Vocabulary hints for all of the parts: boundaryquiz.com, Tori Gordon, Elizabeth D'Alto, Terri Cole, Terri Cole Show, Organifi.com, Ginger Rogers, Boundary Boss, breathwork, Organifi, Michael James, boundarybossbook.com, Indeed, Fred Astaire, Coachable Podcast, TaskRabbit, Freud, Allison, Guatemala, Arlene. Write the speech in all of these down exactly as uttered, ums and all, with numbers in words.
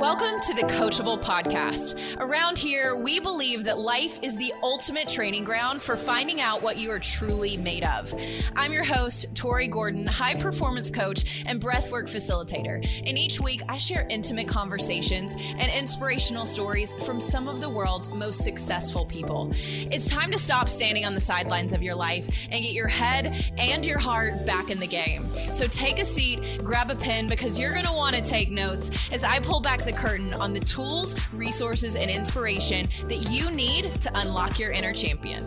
Welcome to the Coachable Podcast. Around here, we believe that life is the ultimate training ground for finding out what you are truly made of. I'm your host, Tori Gordon, high performance coach and breathwork facilitator. And each week, I share intimate conversations and inspirational stories from some of the world's most successful people. It's time to stop standing on the sidelines of your life and get your head and your heart back in the game. So take a seat, grab a pen, because you're going to want to take notes as I pull back the curtain on the tools, resources, and inspiration that you need to unlock your inner champion.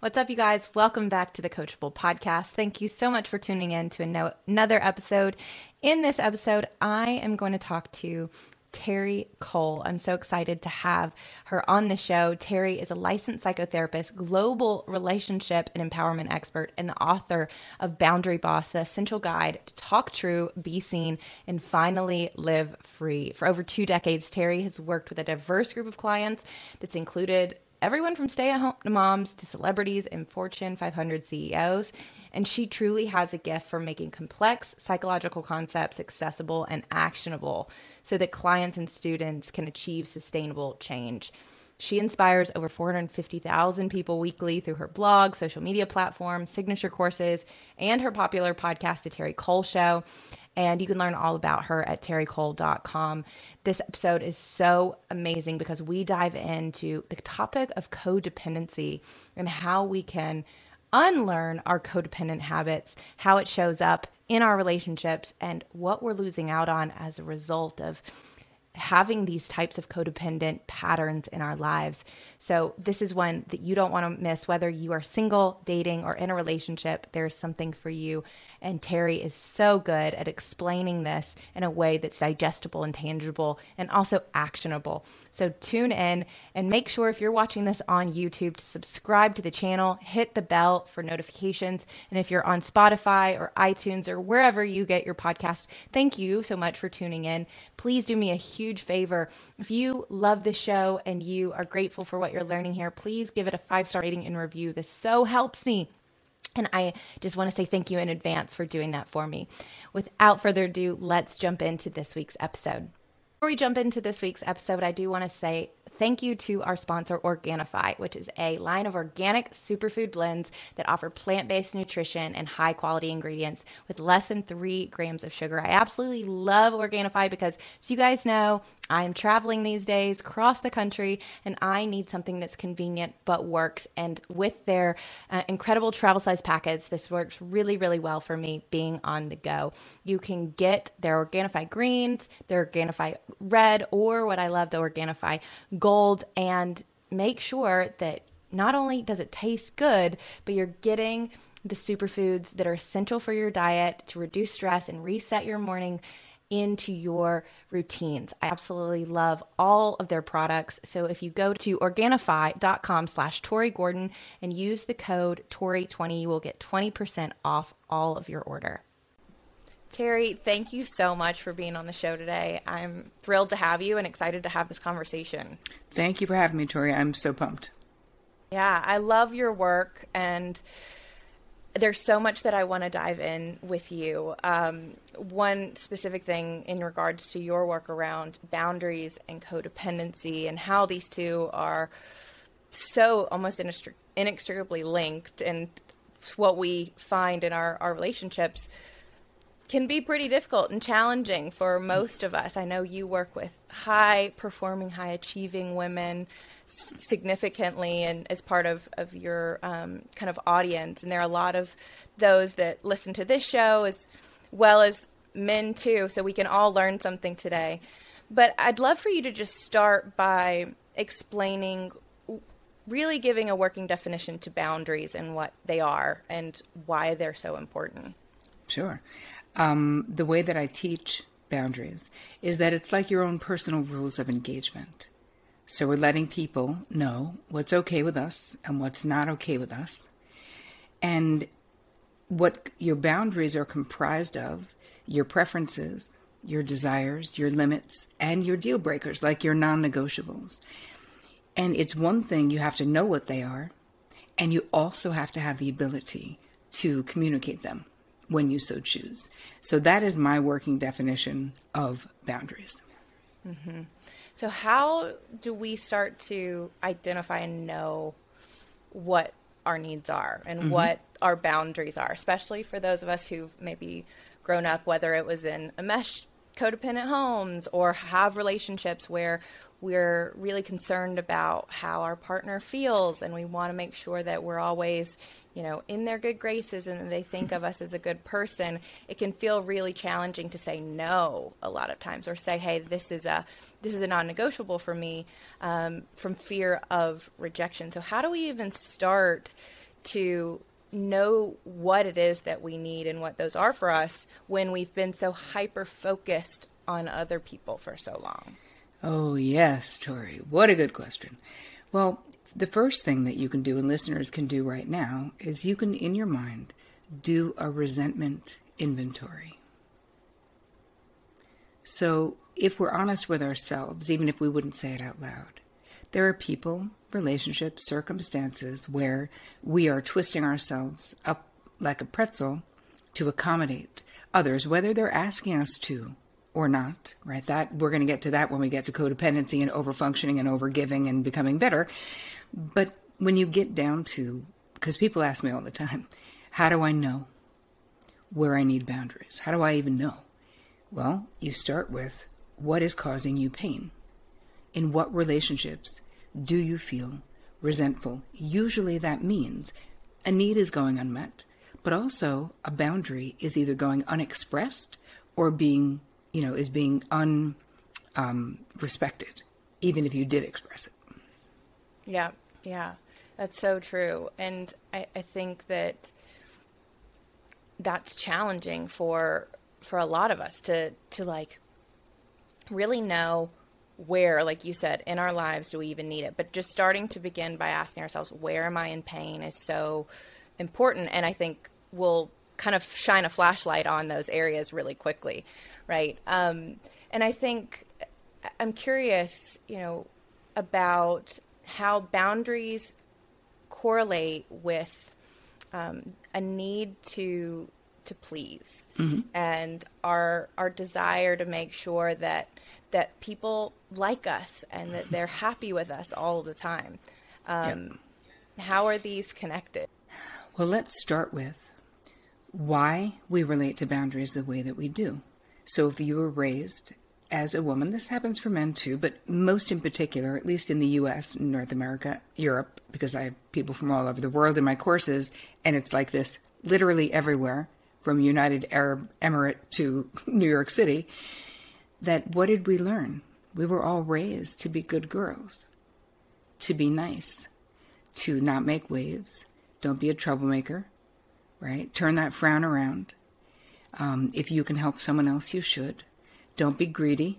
What's up, you guys? Welcome back to the Coachable Podcast. Thank you so much for tuning in to another episode. In this episode, I am going to talk to Terri Cole. I'm so excited to have her on the show. Terri is a licensed psychotherapist, global relationship and empowerment expert, and the author of Boundary Boss, the essential guide to talk true, be seen, and finally live free. For over two decades, Terri has worked with a diverse group of clients that's included everyone from stay-at-home moms to celebrities and Fortune five hundred C E Os, and she truly has a gift for making complex psychological concepts accessible and actionable so that clients and students can achieve sustainable change. She inspires over four hundred fifty thousand people weekly through her blog, social media platform, signature courses, and her popular podcast, The Terri Cole Show. And you can learn all about her at terry cole dot com. This episode is so amazing because we dive into the topic of codependency and how we can unlearn our codependent habits, how it shows up in our relationships, and what we're losing out on as a result of having these types of codependent patterns in our lives. So this is one that you don't want to miss. Whether you are single, dating, or in a relationship, there's something for you. And Terri is so good at explaining this in a way that's digestible and tangible and also actionable. So tune in and make sure, if you're watching this on YouTube, to subscribe to the channel, hit the bell for notifications. And if you're on Spotify or iTunes or wherever you get your podcast, thank you so much for tuning in. Please do me a huge Huge favor. If you love the show and you are grateful for what you're learning here, please give it a five-star rating and review. This so helps me. And I just want to say thank you in advance for doing that for me. Without further ado, let's jump into this week's episode. Before we jump into this week's episode, I do want to say thank you to our sponsor, Organifi, which is a line of organic superfood blends that offer plant-based nutrition and high-quality ingredients with less than three grams of sugar. I absolutely love Organifi because, as you guys know, I'm traveling these days across the country, and I need something that's convenient but works. And with their uh, incredible travel-size packets, this works really, really well for me being on the go. You can get their Organifi Greens, their Organifi Red, or what I love, the Organifi Gold, and make sure that not only does it taste good, but you're getting the superfoods that are essential for your diet to reduce stress and reset your morning into your routines. I absolutely love all of their products. So if you go to Organifi.com slash Tori Gordon and use the code Tori twenty, you will get twenty percent off all of your order. Terri, thank you so much for being on the show today. I'm thrilled to have you and excited to have this conversation. Thank you for having me, Terri. I'm so pumped. Yeah, I love your work, and there's so much that I want to dive in with you. Um, one specific thing in regards to your work around boundaries and codependency and how these two are so almost inextricably linked, and what we find in our, our relationships can be pretty difficult and challenging for most of us. I know you work with high performing, high achieving women significantly, and as part of, of your um, kind of audience. And there are a lot of those that listen to this show as well as men too. So we can all learn something today, but I'd love for you to just start by explaining, really giving a working definition to boundaries and what they are and why they're so important. Sure. Um, the way that I teach boundaries is that it's like your own personal rules of engagement. So we're letting people know what's okay with us and what's not okay with us. And what your boundaries are comprised of, your preferences, your desires, your limits, and your deal breakers, like your non-negotiables. And it's one thing, you have to know what they are, and you also have to have the ability to communicate them when you so choose. So that is my working definition of boundaries. Mm-hmm. So how do we start to identify and know what our needs are and mm-hmm. what our boundaries are, especially for those of us who've maybe grown up, whether it was in a mesh codependent homes or have relationships where we're really concerned about how our partner feels, and we want to make sure that we're always, you know, in their good graces and they think of us as a good person. It can feel really challenging to say no a lot of times, or say, hey, this is a this is a non-negotiable for me, um, from fear of rejection. So how do we even start to know what it is that we need and what those are for us when we've been so hyper-focused on other people for so long? Oh, yes, Tori. What a good question. Well, the first thing that you can do, and listeners can do right now, is you can, in your mind, do a resentment inventory. So if we're honest with ourselves, even if we wouldn't say it out loud, there are people, relationships, circumstances where we are twisting ourselves up like a pretzel to accommodate others, whether they're asking us to or not, right? That we're going to get to that when we get to codependency and overfunctioning and overgiving and becoming better. But when you get down to, because people ask me all the time, how do I know where I need boundaries? How do I even know? Well, you start with what is causing you pain. In what relationships do you feel resentful? Usually that means a need is going unmet, but also a boundary is either going unexpressed or being you know, is being un, um, respected, even if you did express it. Yeah. Yeah. That's so true. And I, I think that that's challenging for, for a lot of us to, to like really know where, like you said, in our lives, do we even need it? But just starting to begin by asking ourselves, where am I in pain, is so important. And I think we'll kind of shine a flashlight on those areas really quickly. Right. Um, and I think I'm curious, you know, about how boundaries correlate with um, a need to to please mm-hmm. and our our desire to make sure that that people like us and that they're happy with us all the time. Um, yep. How are these connected? Well, let's start with why we relate to boundaries the way that we do. So if you were raised as a woman, this happens for men too, but most in particular, at least in the U S, North America, Europe, because I have people from all over the world in my courses, and it's like this literally everywhere, from United Arab Emirate to New York City, that what did we learn? We were all raised to be good girls, to be nice, to not make waves, don't be a troublemaker, right? Turn that frown around. Um, if you can help someone else, you should. Don't be greedy.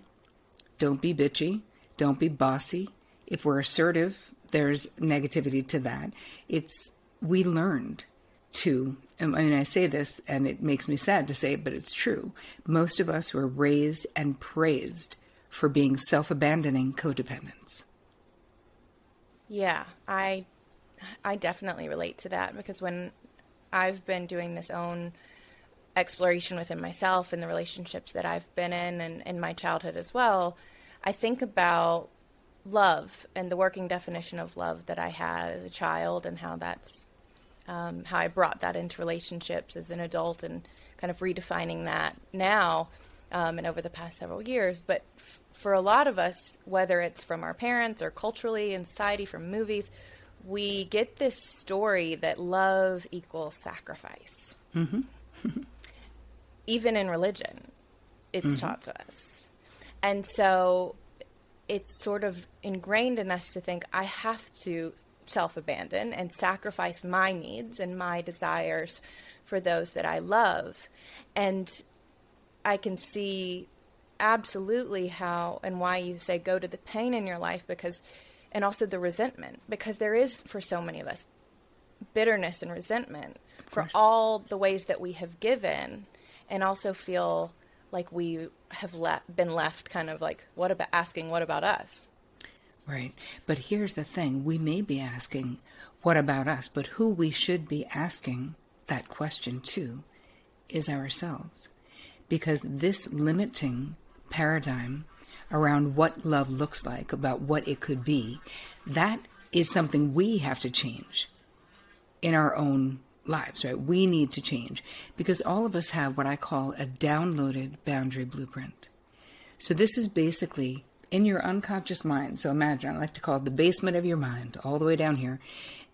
Don't be bitchy. Don't be bossy. If we're assertive, there's negativity to that. It's, we learned to, and I say this and it makes me sad to say it, but it's true. Most of us were raised and praised for being self-abandoning codependents. Yeah, I, I definitely relate to that, because when I've been doing this own exploration within myself and the relationships that I've been in and in my childhood as well, I think about love and the working definition of love that I had as a child, and how that's um, how I brought that into relationships as an adult, and kind of redefining that now um, and over the past several years. But f- for a lot of us, whether it's from our parents or culturally in society, from movies, we get this story that love equals sacrifice. Mm-hmm. Even in religion, it's mm-hmm. taught to us. And so it's sort of ingrained in us to think, I have to self-abandon and sacrifice my needs and my desires for those that I love. And I can see absolutely how and why you say go to the pain in your life, because, and also the resentment, because there is, for so many of us, bitterness and resentment for all the ways that we have given, and also feel like we have le- been left kind of like, what about asking, what about us? Right. But here's the thing. We may be asking, what about us? But who we should be asking that question to is ourselves. Because this limiting paradigm around what love looks like, about what it could be, that is something we have to change in our own lives, right? We need to change, because all of us have what I call a downloaded boundary blueprint. So this is basically in your unconscious mind. So imagine, I like to call it the basement of your mind, all the way down here.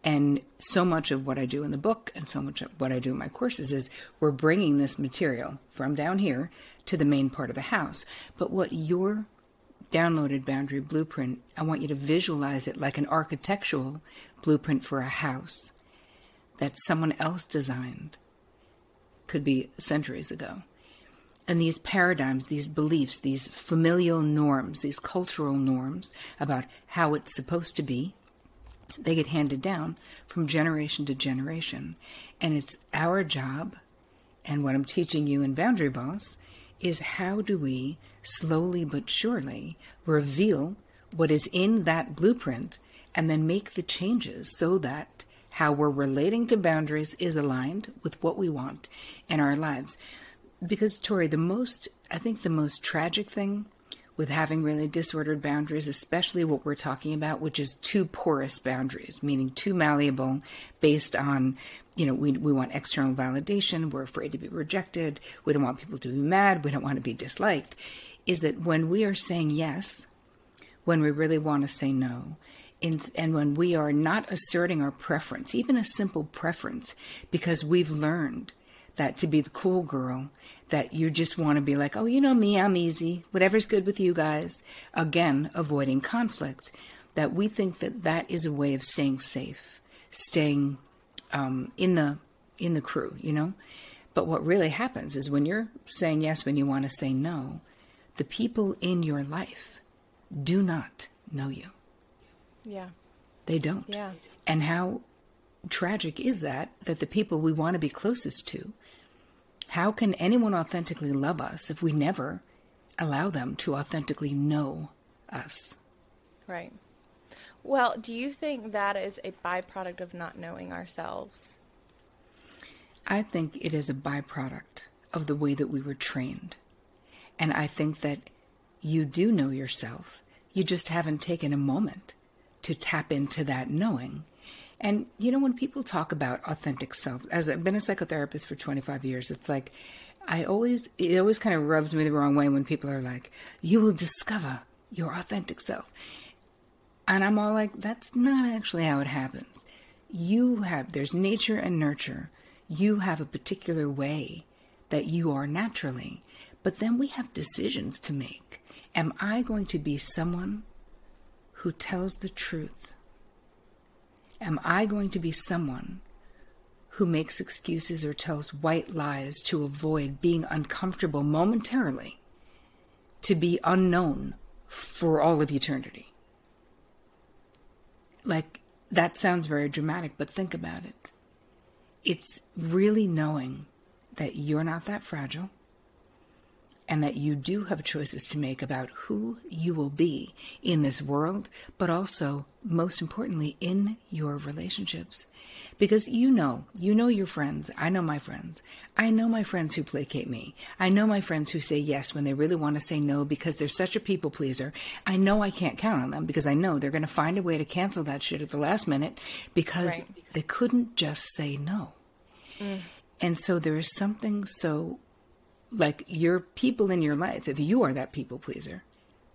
And so much of what I do in the book and so much of what I do in my courses is we're bringing this material from down here to the main part of the house. But what your downloaded boundary blueprint, I want you to visualize it like an architectural blueprint for a house that someone else designed, could be centuries ago. And these paradigms, these beliefs, these familial norms, these cultural norms about how it's supposed to be, they get handed down from generation to generation. And it's our job, and what I'm teaching you in Boundary Boss, is how do we slowly but surely reveal what is in that blueprint and then make the changes so that how we're relating to boundaries is aligned with what we want in our lives. Because, Tori, the most, I think the most tragic thing with having really disordered boundaries, especially what we're talking about, which is too porous boundaries, meaning too malleable based on, you know, we, we want external validation, we're afraid to be rejected, we don't want people to be mad, we don't want to be disliked, is that when we are saying yes, when we really want to say no, and when we are not asserting our preference, even a simple preference, because we've learned that to be the cool girl, that you just want to be like, oh, you know me, I'm easy, whatever's good with you guys. Again, avoiding conflict, that we think that that is a way of staying safe, staying um, in the in the crew, you know. But what really happens is when you're saying yes, when you want to say no, the people in your life do not know you. Yeah. They don't. Yeah. And how tragic is that, that the people we want to be closest to, how can anyone authentically love us if we never allow them to authentically know us? Right. Well, do you think that is a byproduct of not knowing ourselves? I think it is a byproduct of the way that we were trained. And I think that you do know yourself. You just haven't taken a moment to tap into that knowing. And, you know, when people talk about authentic self, as I've been a psychotherapist for twenty-five years, it's like, I always, it always kind of rubs me the wrong way when people are like, you will discover your authentic self. And I'm all like, that's not actually how it happens. You have, there's nature and nurture. You have a particular way that you are naturally, but then we have decisions to make. Am I going to be someone who tells the truth? Am I going to be someone who makes excuses or tells white lies to avoid being uncomfortable momentarily, to be unknown for all of eternity? Like, that sounds very dramatic, but think about it. It's really knowing that you're not that fragile and that you do have choices to make about who you will be in this world, but also, most importantly, in your relationships. Because you know, you know your friends. I know my friends. I know my friends who placate me. I know my friends who say yes when they really want to say no because they're such a people pleaser. I know I can't count on them because I know they're going to find a way to cancel that shit at the last minute because right. they couldn't just say no. Mm. And so there is something so, like, your people in your life, if you are that people pleaser,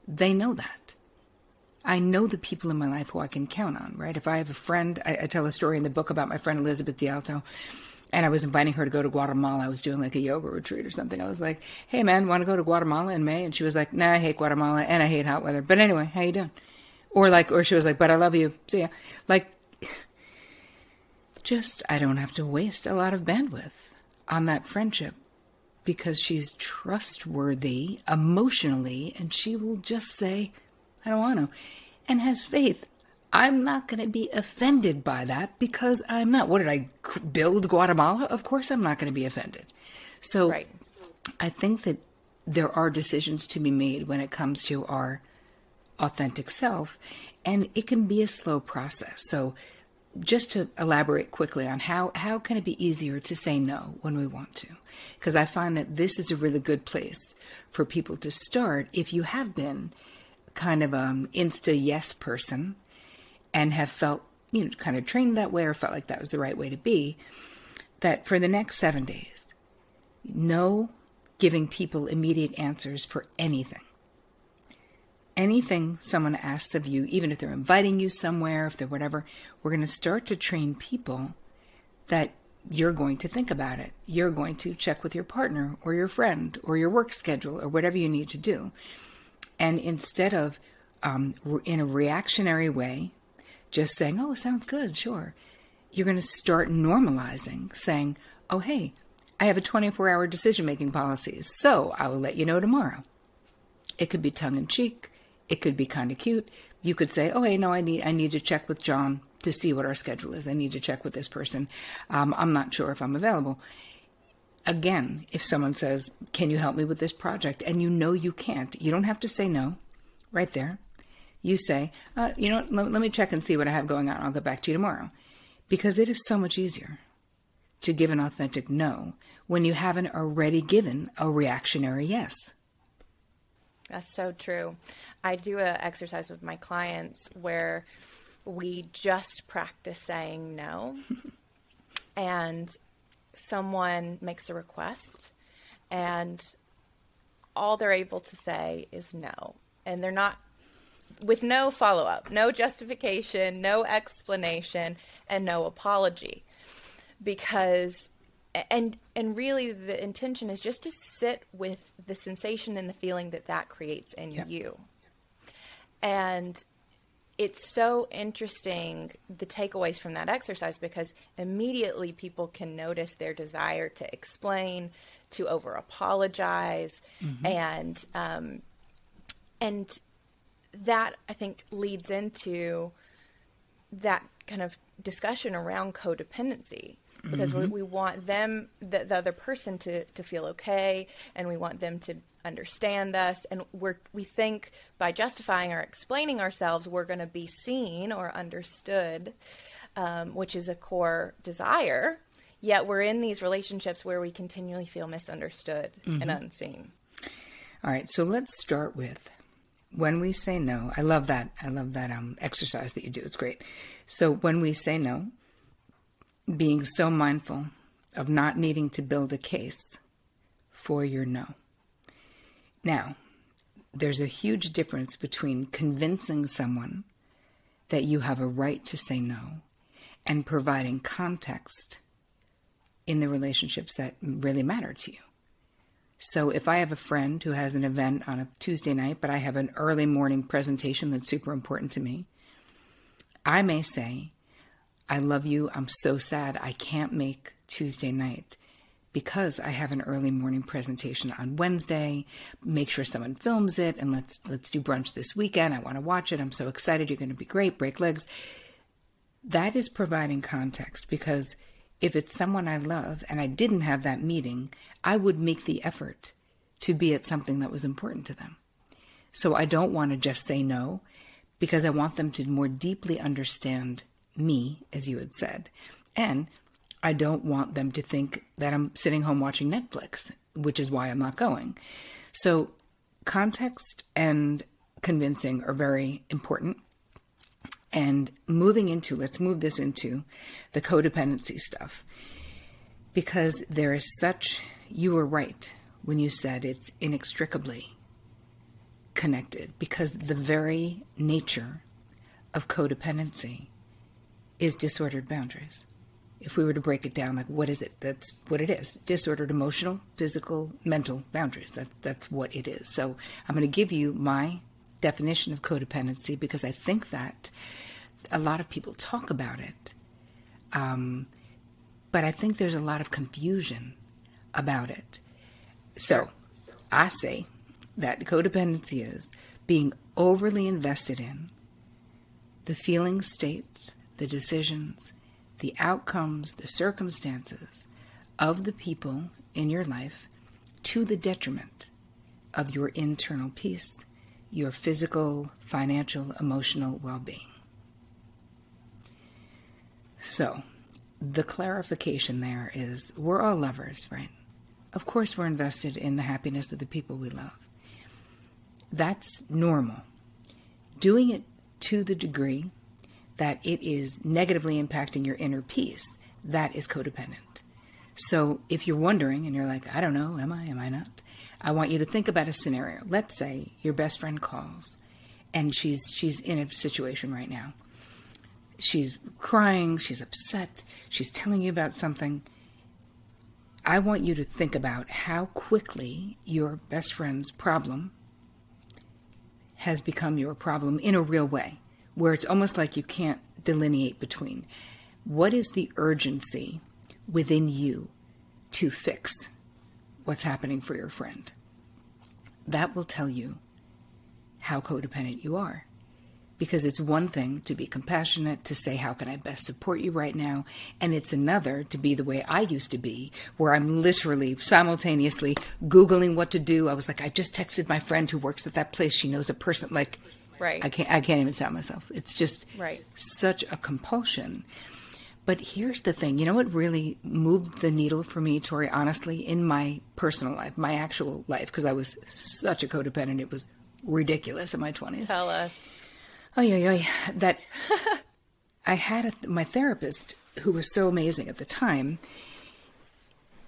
they know that. I know the people in my life who I can count on, right? If I have a friend, I, I tell a story in the book about my friend Elizabeth D'Alto, and I was inviting her to go to Guatemala. I was doing like a yoga retreat or something. I was like, hey man, want to go to Guatemala in May? And she was like, nah, I hate Guatemala and I hate hot weather. But anyway, how you doing? Or like, or she was like, but I love you. See ya. Like, just, I don't have to waste a lot of bandwidth on that friendship because she's trustworthy emotionally and she will just say, I don't want to, and has faith. I'm not going to be offended by that because I'm not. What did I build, Guatemala? Of course I'm not going to be offended. So right. I think that there are decisions to be made when it comes to our authentic self, and it can be a slow process. So just to elaborate quickly on how, how can it be easier to say no when we want to? Because I find that this is a really good place for people to start if you have been kind of um insta yes person and have felt, you know, kind of trained that way or felt like that was the right way to be, that for the next seven days, no giving people immediate answers for anything. Anything someone asks of you, even if they're inviting you somewhere, if they're whatever, we're going to start to train people that you're going to think about it. You're going to check with your partner or your friend or your work schedule or whatever you need to do. And instead of, um, in a reactionary way, just saying, oh, sounds good, sure. You're going to start normalizing, saying, oh, hey, I have a twenty-four hour decision-making policy, so I will let you know tomorrow. It could be tongue-in-cheek. It could be kind of cute. You could say, oh, hey, no, I need I need to check with John to see what our schedule is. I need to check with this person. Um, I'm not sure if I'm available. Again, if someone says, can you help me with this project? And you know you can't, you don't have to say no right there. You say, uh, you know, let, let me check and see what I have going on. I'll get back to you tomorrow. Because it is so much easier to give an authentic no when you haven't already given a reactionary yes. That's so true. I do an exercise with my clients where we just practice saying no. And someone makes a request and all they're able to say is no. And they're not, with no follow-up, no justification, no explanation, and no apology. Because, and and really the intention is just to sit with the sensation and the feeling that that creates in yeah. you. And it's so interesting, the takeaways from that exercise, because immediately people can notice their desire to explain, to over apologize. Mm-hmm. And, um, and that I think leads into that kind of discussion around codependency, because mm-hmm. we, we want them, the, the other person to, to feel okay. And we want them to understand us, and we're we think by justifying or explaining ourselves we're going to be seen or understood, um, which is a core desire, yet we're in these relationships where we continually feel misunderstood mm-hmm. and unseen. All right, so let's start with when we say no. I love that I love that um exercise that you do. It's great. So when we say no, being so mindful of not needing to build a case for your no. Now, there's a huge difference between convincing someone that you have a right to say no and providing context in the relationships that really matter to you. So if I have a friend who has an event on a Tuesday night, but I have an early morning presentation that's super important to me, I may say, I love you. I'm so sad I can't make Tuesday night, because I have an early morning presentation on Wednesday. Make sure someone films it, and let's let's do brunch this weekend. I want to watch it. I'm so excited. You're going to be great. Break legs. That is providing context, because if it's someone I love and I didn't have that meeting, I would make the effort to be at something that was important to them. So I don't want to just say no, because I want them to more deeply understand me, as you had said. And I don't want them to think that I'm sitting home watching Netflix, which is why I'm not going. So context and convincing are very important. And moving into, let's move this into the codependency stuff, because there is such, you were right when you said it's inextricably connected, because the very nature of codependency is disordered boundaries. If we were to break it down, like what is it? That's what it is. Disordered emotional, physical, mental boundaries. That, that's what it is. So I'm going to give you my definition of codependency, because I think that a lot of people talk about it. Um, but I think there's a lot of confusion about it. So I say that codependency is being overly invested in the feeling states, the decisions, the outcomes, the circumstances of the people in your life to the detriment of your internal peace, your physical, financial, emotional well-being. So the clarification there is we're all lovers, right? Of course we're invested in the happiness of the people we love. That's normal. Doing it to the degree that it is negatively impacting your inner peace, that is codependent. So if you're wondering and you're like, I don't know, am I, am I not? I want you to think about a scenario. Let's say your best friend calls and she's she's in a situation right now. She's crying, she's upset, she's telling you about something. I want you to think about how quickly your best friend's problem has become your problem in a real way, where it's almost like you can't delineate between. What is the urgency within you to fix what's happening for your friend? That will tell you how codependent you are. Because it's one thing to be compassionate, to say, how can I best support you right now? And it's another to be the way I used to be, where I'm literally simultaneously Googling what to do. I was like, I just texted my friend who works at that place. She knows a person. Like, right. I can't, I can't even tell myself. It's just right. Such a compulsion. But here's the thing. You know what really moved the needle for me, Tori, honestly, in my personal life, my actual life, because I was such a codependent. It was ridiculous in my twenties. Tell us. Oh, yeah, yeah, yeah. That I had a, my therapist, who was so amazing at the time,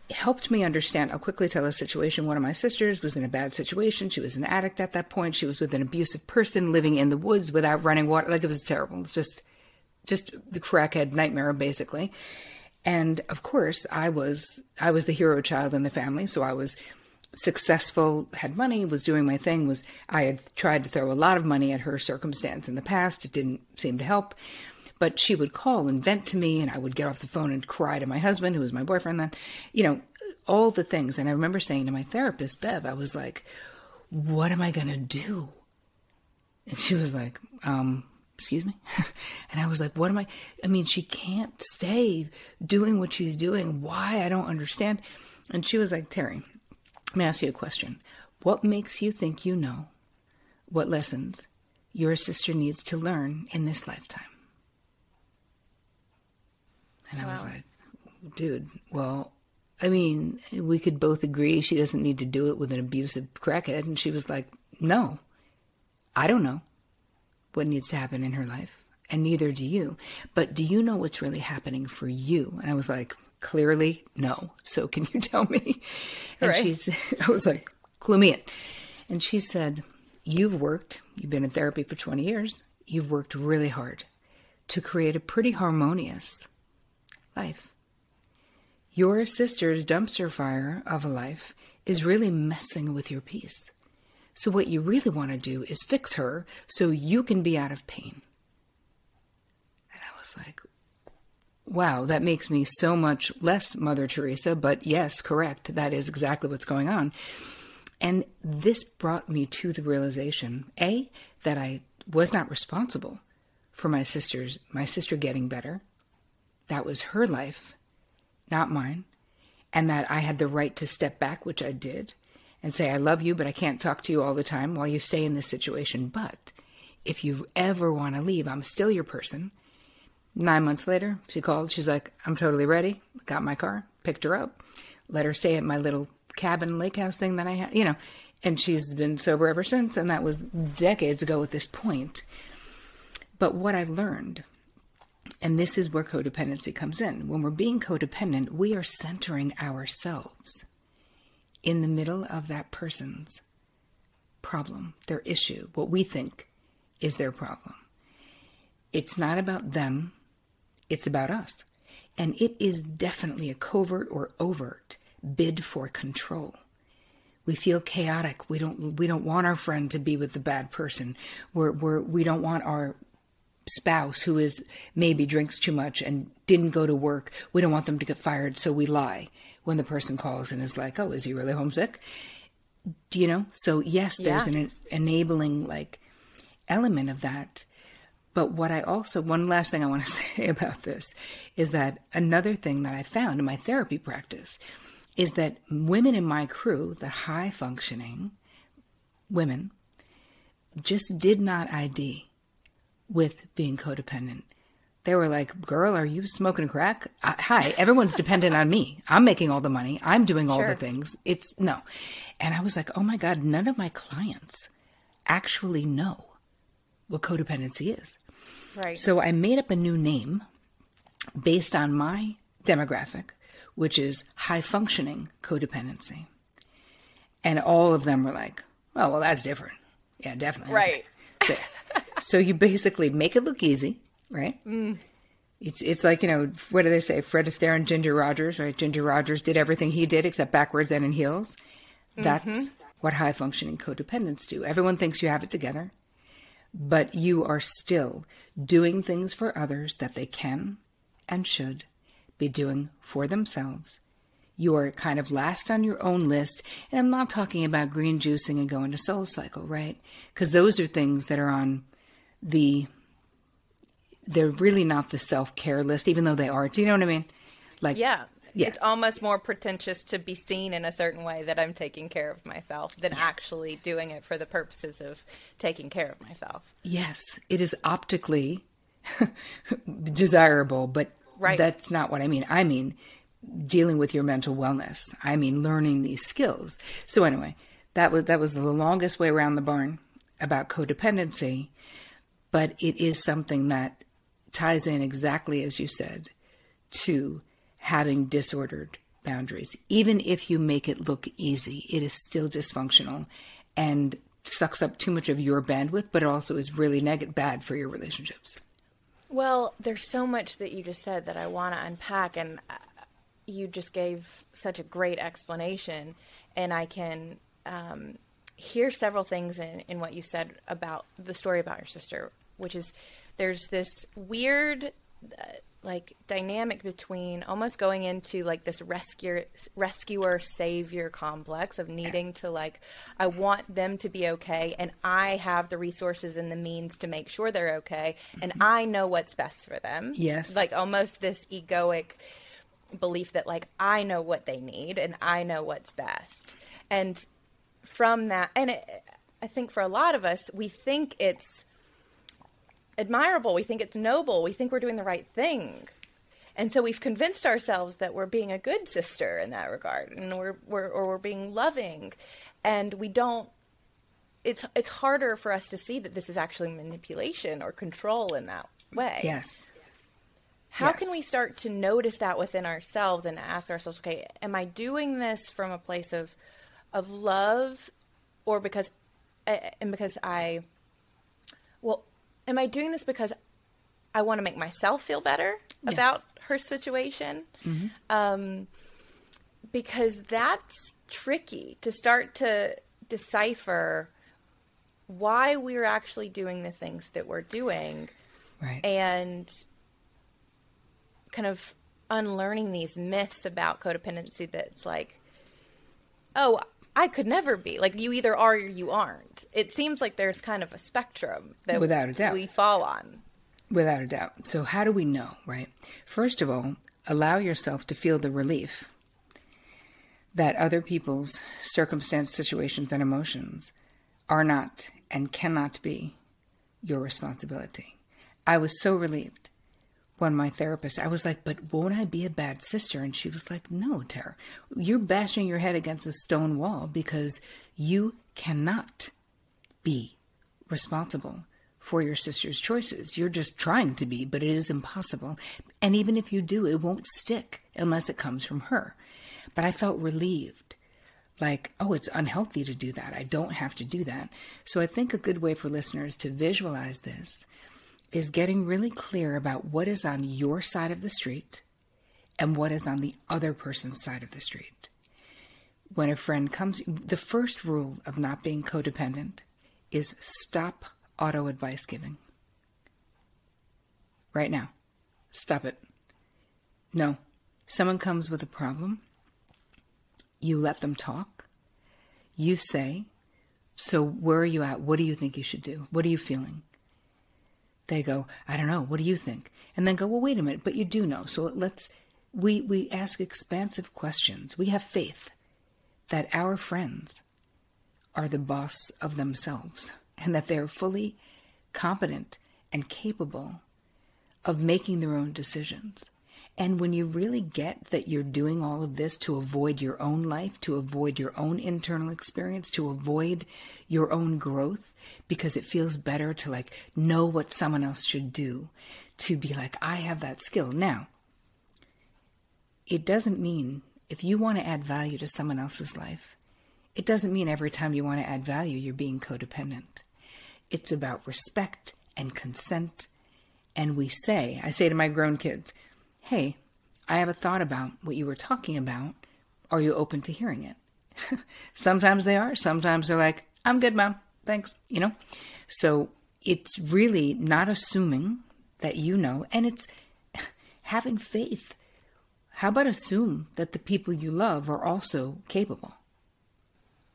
helped me understand. I'll quickly tell a situation. One of my sisters was in a bad situation. She was an addict at that point. She was with an abusive person living in the woods without running water. Like, it was terrible. It's just, just the crackhead nightmare, basically. And of course, I was, I was the hero child in the family. So I was successful, had money, was doing my thing, was I had tried to throw a lot of money at her circumstance in the past. It didn't seem to help, but she would call and vent to me, and I would get off the phone and cry to my husband, who was my boyfriend then, you know, all the things. And I remember saying to my therapist, Bev, I was like, what am I going to do? And she was like, um, excuse me. And I was like, what am I, I mean, she can't stay doing what she's doing. Why? I don't understand. And she was like, Terri, let me ask you a question. What makes you think you know what lessons your sister needs to learn in this lifetime? And wow. I was like, dude, well, I mean, we could both agree she doesn't need to do it with an abusive crackhead. And she was like, no, I don't know what needs to happen in her life. And neither do you. But do you know what's really happening for you? And I was like, clearly, no. So can you tell me? And right. she's, I was like, clue me in. And she said, you've worked, you've been in therapy for twenty years. You've worked really hard to create a pretty harmonious life. Your sister's dumpster fire of a life is really messing with your peace. So what you really want to do is fix her so you can be out of pain. And I was like, wow, that makes me so much less Mother Teresa, but yes, correct. That is exactly what's going on. And this brought me to the realization, A, that I was not responsible for my sister's, my sister getting better. That was her life, not mine. And that I had the right to step back, which I did. and say, I love you, but I can't talk to you all the time while you stay in this situation. But if you ever want to leave, I'm still your person. Nine months later, she called. She's like, I'm totally ready. Got my car, picked her up, let her stay at my little cabin lake house thing that I had, you know, and she's been sober ever since. And that was decades ago at this point. But what I learned, and this is where codependency comes in. When we're being codependent, we are centering ourselves in the middle of that person's problem, their issue, what we think is their problem. It's not about them. It's about us. And it is definitely a covert or overt bid for control. We feel chaotic. We don't, we don't want our friend to be with the bad person. We're, we're, we don't want our spouse who is maybe drinks too much and didn't go to work. We don't want them to get fired. So we lie when the person calls and is like, oh, is he really homesick? Do you know? So yes, there's yeah. an enabling like element of that. But what I also, one last thing I want to say about this is that another thing that I found in my therapy practice is that women in my crew, the high functioning women, just did not I D with being codependent. They were like, girl, are you smoking crack? Uh, hi, everyone's dependent on me. I'm making all the money. I'm doing all sure. the things. It's no. And I was like, oh my God, none of my clients actually know what codependency is. Right. So I made up a new name based on my demographic, which is high functioning codependency. And all of them were like, oh, well, that's different. Yeah, definitely. Right. Okay. So you basically make it look easy, right? Mm. It's it's like, you know, what do they say? Fred Astaire and Ginger Rogers, right? Ginger Rogers did everything he did except backwards and in heels. That's mm-hmm. what high functioning codependents do. Everyone thinks you have it together, but you are still doing things for others that they can and should be doing for themselves. You are kind of last on your own list. And I'm not talking about green juicing and going to Soul Cycle, right? Because those are things that are on the, they're really not the self-care list, even though they are. Do you know what I mean? Like, yeah. yeah. It's almost more pretentious to be seen in a certain way that I'm taking care of myself than yeah. actually doing it for the purposes of taking care of myself. Yes. It is optically desirable, but right. that's not what I mean. I mean, dealing with your mental wellness. I mean, learning these skills. So anyway, that was, that was the longest way around the barn about codependency, but it is something that ties in exactly as you said to having disordered boundaries. Even if you make it look easy, it is still dysfunctional and sucks up too much of your bandwidth, but it also is really neg- bad for your relationships. Well, there's so much that you just said that I want to unpack, and you just gave such a great explanation, and I can um, hear several things in, in what you said about the story about your sister, which is there's this weird uh, like dynamic between almost going into like this rescuer, rescuer savior complex of needing to like, I want them to be okay. And I have the resources and the means to make sure they're okay. And mm-hmm. I know what's best for them. Yes. Like almost this egoic belief that like, I know what they need and I know what's best. And from that, and it, I think for a lot of us, we think it's admirable. We think it's noble. We think we're doing the right thing. And so we've convinced ourselves that we're being a good sister in that regard, and we're, we're or we're being loving, and we don't, it's, it's harder for us to see that this is actually manipulation or control in that way. Yes. How yes. can we start to notice that within ourselves and ask ourselves, okay, am I doing this from a place of, of love or because, and because I, well, am I doing this because I want to make myself feel better yeah. about her situation? Mm-hmm. Um, because that's tricky to start to decipher why we're actually doing the things that we're doing right. and kind of unlearning these myths about codependency that's like, oh, I could never be like, you either are or you aren't. It seems like there's kind of a spectrum that without a doubt we fall on. Without a doubt. So how do we know, right? First of all, allow yourself to feel the relief that other people's circumstance, situations, and emotions are not and cannot be your responsibility. I was so relieved when my therapist, I was like, but won't I be a bad sister? And she was like, no, Terri, you're bashing your head against a stone wall because you cannot be responsible for your sister's choices. You're just trying to be, but it is impossible. And even if you do, it won't stick unless it comes from her. But I felt relieved, like, oh, it's unhealthy to do that. I don't have to do that. So I think a good way for listeners to visualize this is getting really clear about what is on your side of the street and what is on the other person's side of the street. When a friend comes, the first rule of not being codependent is stop auto advice giving. Right now, stop it. No, someone comes with a problem. You let them talk. You say, so where are you at? What do you think you should do? What are you feeling? They go, I don't know. What do you think? And then go, well, wait a minute, but you do know. So let's, we, we ask expansive questions. We have faith that our friends are the boss of themselves and that they're fully competent and capable of making their own decisions. And when you really get that you're doing all of this to avoid your own life, to avoid your own internal experience, to avoid your own growth, because it feels better to like know what someone else should do, to be like, I have that skill. Now, it doesn't mean if you want to add value to someone else's life, it doesn't mean every time you want to add value, you're being codependent. It's about respect and consent. And we say, I say to my grown kids, hey, I have a thought about what you were talking about. Are you open to hearing it? Sometimes they are. Sometimes they're like, I'm good, Mom. Thanks. You know? So it's really not assuming that you know, and it's having faith. How about assume that the people you love are also capable?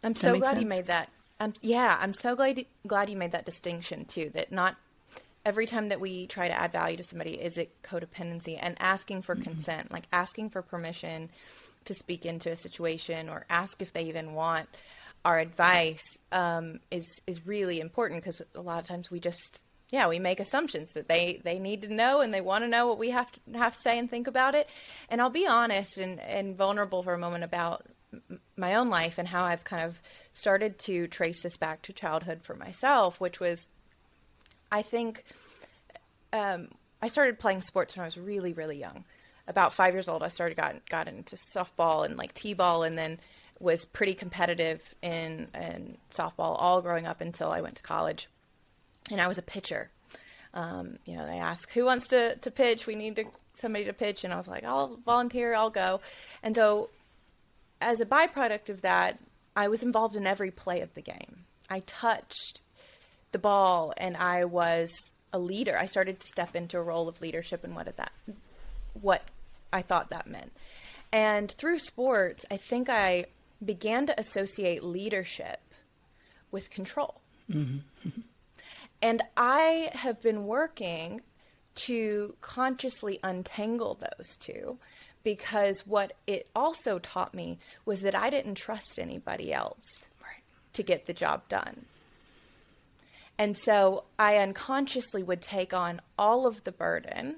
I'm so glad sense? you made that. Um, yeah, I'm so glad, glad you made that distinction too, that not every time that we try to add value to somebody, is it codependency? And asking for mm-hmm. consent, like asking for permission to speak into a situation or ask if they even want our advice um, is is really important, because a lot of times we just, yeah, we make assumptions that they, they need to know and they want to know what we have to, have to say and think about it. And I'll be honest and, and vulnerable for a moment about my own life and how I've kind of started to trace this back to childhood for myself, which was, I think um, I started playing sports when I was really, really young. About five years old, I started got, got into softball and like t-ball, and then was pretty competitive in, in softball all growing up until I went to college. And I was a pitcher. Um, you know, they asked, who wants to, to pitch? We need to, somebody to pitch. And I was like, I'll volunteer, I'll go. And so as a byproduct of that, I was involved in every play of the game. I touched the ball and I was a leader. I started to step into a role of leadership and what that, what I thought that meant. And through sports, I think I began to associate leadership with control. Mm-hmm. And I have been working to consciously untangle those two, because what it also taught me was that I didn't trust anybody else right. to get the job done. And so I unconsciously would take on all of the burden,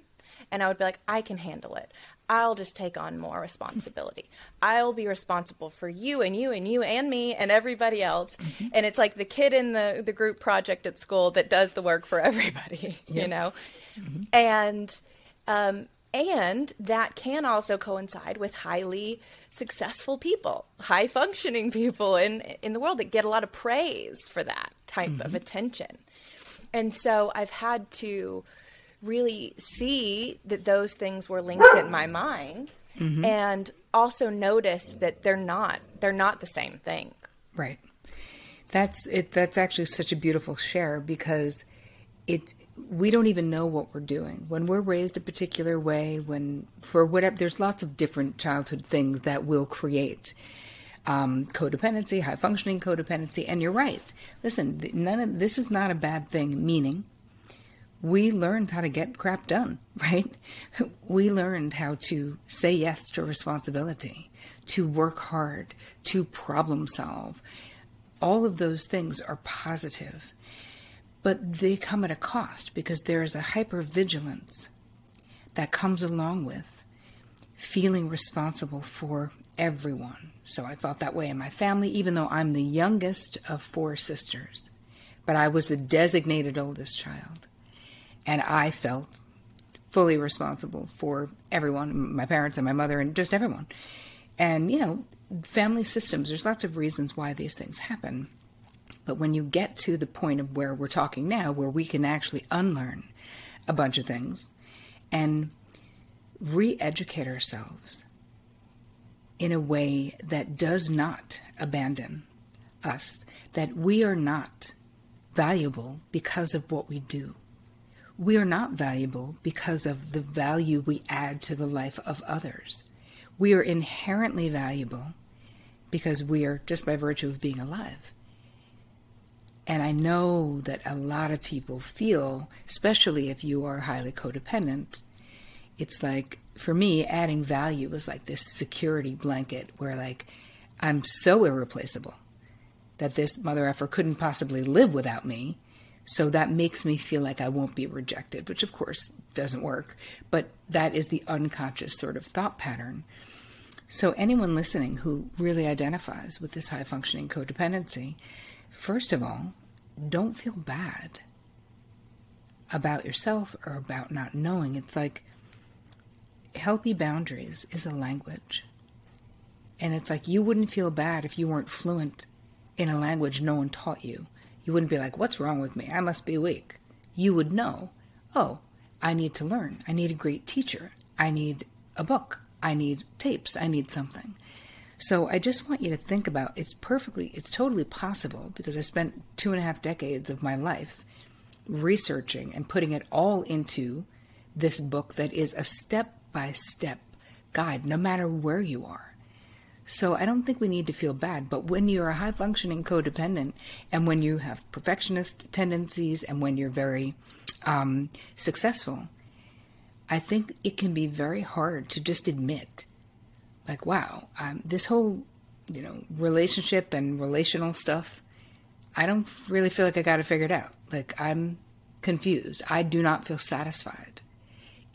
and I would be like, I can handle it. I'll just take on more responsibility. I'll be responsible for you and you and you and me and everybody else. Mm-hmm. And it's like the kid in the, the group project at school that does the work for everybody, yeah. you know? Mm-hmm. And, um, and that can also coincide with highly successful people, high functioning people in, in the world that get a lot of praise for that type mm-hmm. of attention. And so I've had to really see that those things were linked in my mind mm-hmm. and also notice that they're not, they're not the same thing. Right. That's it. That's actually such a beautiful share, because it's, we don't even know what we're doing when we're raised a particular way, when for whatever, there's lots of different childhood things that will create um, codependency, high functioning codependency. And you're right. Listen, none of this is not a bad thing. Meaning we learned how to get crap done, right? We learned how to say yes to responsibility, to work hard, to problem solve. All of those things are positive, but they come at a cost because there is a hypervigilance that comes along with feeling responsible for everyone. So I felt that way in my family, even though I'm the youngest of four sisters, but I was the designated oldest child, and I felt fully responsible for everyone, my parents and my mother and just everyone. And, you know, family systems, there's lots of reasons why these things happen. But when you get to the point of where we're talking now, where we can actually unlearn a bunch of things and re-educate ourselves in a way that does not abandon us, that we are not valuable because of what we do. We are not valuable because of the value we add to the life of others. We are inherently valuable because we are just by virtue of being alive. And I know that a lot of people feel, especially if you are highly codependent, it's like, for me, adding value is like this security blanket where, like, I'm so irreplaceable that this mother effer couldn't possibly live without me. So that makes me feel like I won't be rejected, which of course doesn't work, but that is the unconscious sort of thought pattern. So anyone listening who really identifies with this high functioning codependency, first of all, don't feel bad about yourself or about not knowing. It's like, healthy boundaries is a language. And it's like, you wouldn't feel bad if you weren't fluent in a language no one taught you. You wouldn't be like, what's wrong with me? I must be weak. You would know, oh, I need to learn. I need a great teacher. I need a book. I need tapes. I need something. So I just want you to think about, it's perfectly, it's totally possible, because I spent two and a half decades of my life researching and putting it all into this book that is a step-by-step guide, no matter where you are. So I don't think we need to feel bad, but when you're a high-functioning codependent, and when you have perfectionist tendencies, and when you're very um, successful, I think it can be very hard to just admit, like, wow, um, this whole, you know, relationship and relational stuff, I don't really feel like I got it figured out. Like, I'm confused. I do not feel satisfied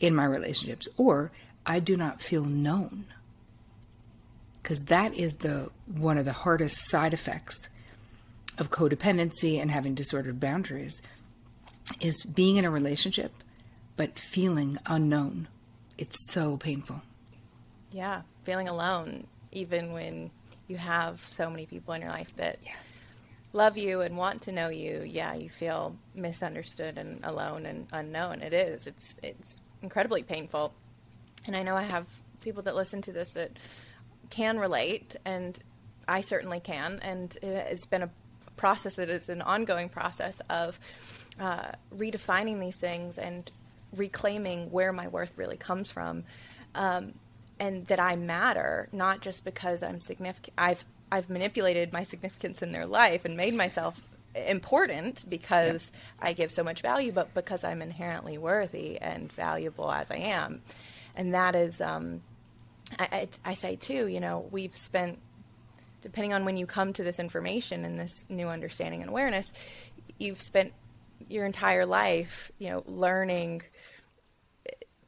in my relationships, or I do not feel known. Because that is the one of the hardest side effects of codependency and having disordered boundaries, is being in a relationship but feeling unknown. It's so painful. Yeah, feeling alone, even when you have so many people in your life that yeah. love you and want to know you. Yeah, you feel misunderstood and alone and unknown. It is. It's it's incredibly painful. And I know I have people that listen to this that can relate, and I certainly can, and it's been a process, it is an ongoing process of uh, redefining these things and reclaiming where my worth really comes from, um, and that I matter, not just because I'm significant. I've I've manipulated my significance in their life and made myself important because yep. I give so much value, but because I'm inherently worthy and valuable as I am. And that is um I, I say, too, you know, we've spent, depending on when you come to this information and this new understanding and awareness, you've spent your entire life, you know, learning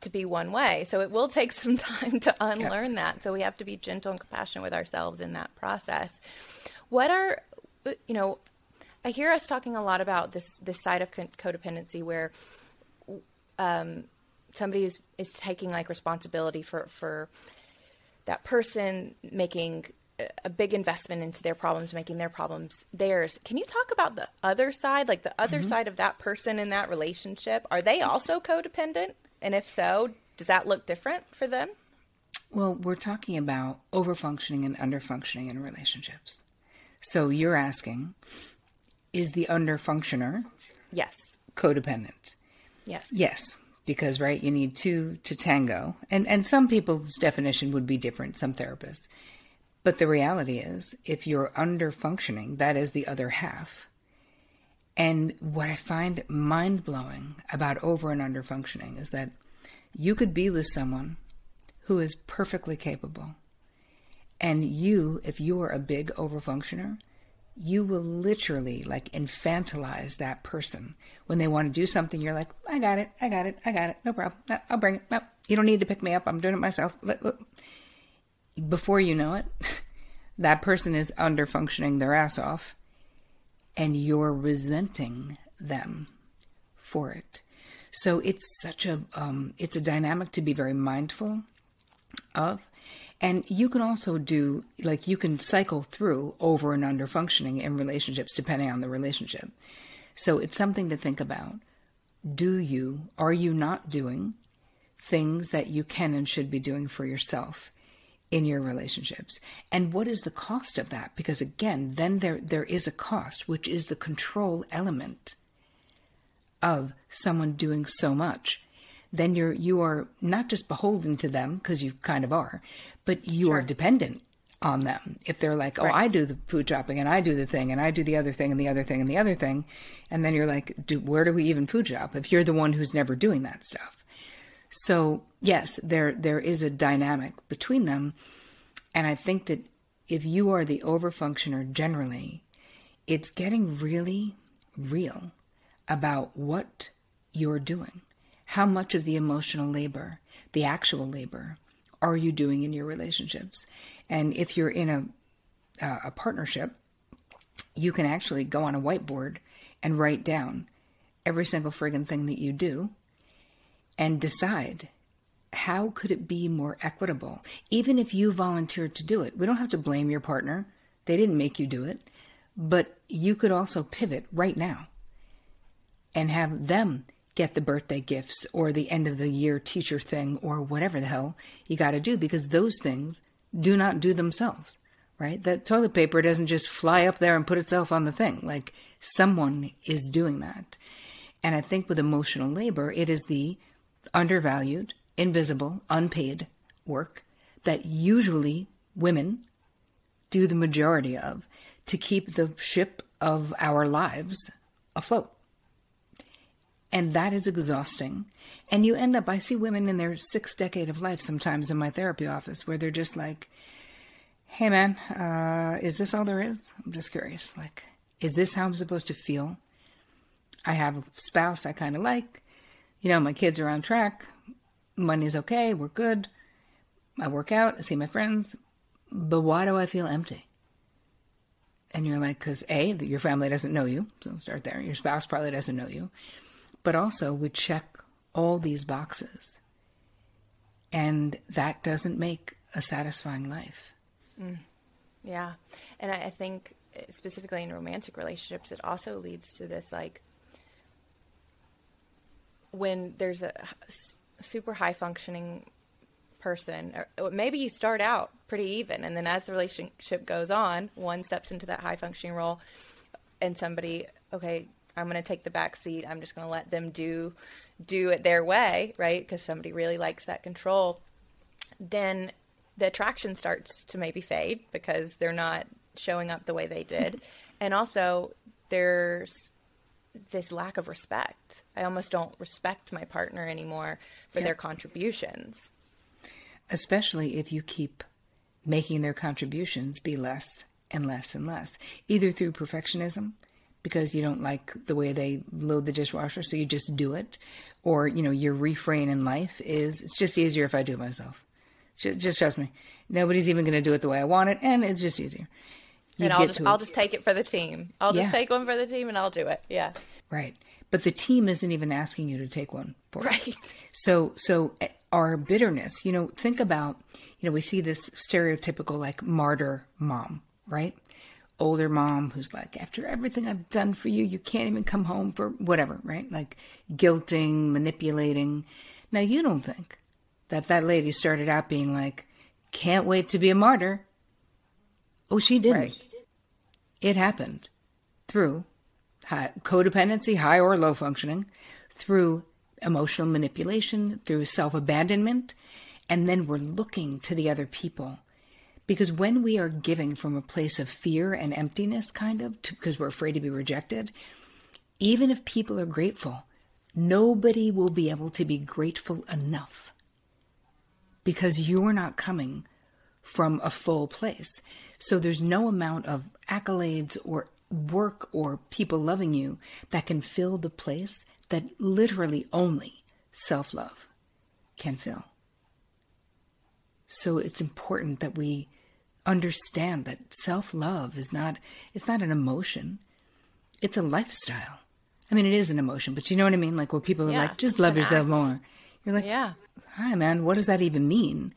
to be one way. So it will take some time to unlearn yeah. that. So we have to be gentle and compassionate with ourselves in that process. What are, you know, I hear us talking a lot about this, this side of codependency where um, somebody is, is taking, like, responsibility for, for that person, making a big investment into their problems, making their problems theirs. Can you talk about the other side, like the other mm-hmm. side of that person in that relationship? Are they also codependent? And if so, does that look different for them? Well, we're talking about overfunctioning and underfunctioning in relationships. So you're asking, is the underfunctioner yes. codependent? Yes. Yes. Because, right, you need two to tango. And and some people's definition would be different, some therapists. But the reality is, if you're underfunctioning, that is the other half. And what I find mind-blowing about over and underfunctioning is that you could be with someone who is perfectly capable And you, if you are a big overfunctioner, you will literally like infantilize that person. When they want to do something, you're like, I got it, I got it, I got it, no problem, I'll bring it, no, you don't need to pick me up, I'm doing it myself. Before you know it, that person is underfunctioning their ass off, and you're resenting them for it. So it's such a, um, it's a dynamic to be very mindful of. And you can also do, like you can cycle through over and under functioning in relationships, depending on the relationship. So it's something to think about. Do you, are you not doing things that you can and should be doing for yourself in your relationships? And what is the cost of that? Because again, then there there is a cost, which is the control element of someone doing so much. Then you're, you are not just beholden to them, because you kind of are, but you sure. are dependent on them. If they're like, oh, right. I do the food shopping and I do the thing and I do the other thing and the other thing and the other thing. And then you're like, do, where do we even food shop if you're the one who's never doing that stuff? So yes, there, there is a dynamic between them. And I think that if you are the overfunctioner generally, it's getting really real about what you're doing. How much of the emotional labor, the actual labor, are you doing in your relationships? And if you're in a uh, a partnership, you can actually go on a whiteboard and write down every single friggin' thing that you do and decide, how could it be more equitable? Even if you volunteered to do it, we don't have to blame your partner. They didn't make you do it. But you could also pivot right now and have them get the birthday gifts or the end of the year teacher thing or whatever the hell you got to do, because those things do not do themselves, right? That toilet paper doesn't just fly up there and put itself on the thing. Like, someone is doing that. And I think with emotional labor, it is the undervalued, invisible, unpaid work that usually women do the majority of to keep the ship of our lives afloat. And that is exhausting. And you end up, I see women in their sixth decade of life sometimes in my therapy office where they're just like, hey man, uh, is this all there is? I'm just curious. Like, is this how I'm supposed to feel? I have a spouse I kind of like. You know, my kids are on track. Money's okay. We're good. I work out. I see my friends. But why do I feel empty? And you're like, because A, your family doesn't know you. So start there. Your spouse probably doesn't know you. But also we check all these boxes, and that doesn't make a satisfying life. Mm. Yeah. And I think specifically in romantic relationships, it also leads to this, like, when there's a super high functioning person, or maybe you start out pretty even, and then as the relationship goes on, one steps into that high functioning role, and somebody, okay, I'm going to take the back seat. I'm just going to let them do, do it their way, right? Because somebody really likes that control. Then the attraction starts to maybe fade because they're not showing up the way they did. And also there's this lack of respect. I almost don't respect my partner anymore for yeah. their contributions. Especially if you keep making their contributions be less and less and less, either through perfectionism, because you don't like the way they load the dishwasher, so you just do it. Or, you know, your refrain in life is, it's just easier if I do it myself. Just, just trust me. Nobody's even going to do it the way I want it, and it's just easier. You and I'll just, I'll just take it for the team. I'll yeah. just take one for the team, and I'll do it. Yeah. Right. But the team isn't even asking you to take one for right. it. So, so our bitterness, you know, think about, you know, we see this stereotypical, like, martyr mom, right? Older mom who's like, after everything I've done for you, you can't even come home for whatever, right? Like guilting, manipulating. Now, you don't think that that lady started out being like, can't wait to be a martyr. Oh, she didn't. Right. It happened through high, codependency, high or low functioning, through emotional manipulation, through self-abandonment. And then we're looking to the other people. Because when we are giving from a place of fear and emptiness, kind of, because we're afraid to be rejected, even if people are grateful, nobody will be able to be grateful enough, because you're not coming from a full place. So there's no amount of accolades or work or people loving you that can fill the place that literally only self-love can fill. So it's important that we understand that self-love is not, it's not an emotion. It's a lifestyle. I mean, it is an emotion, but you know what I mean? Like where people yeah, are like, just love yourself act. more. You're like, yeah. Hi, man, what does that even mean?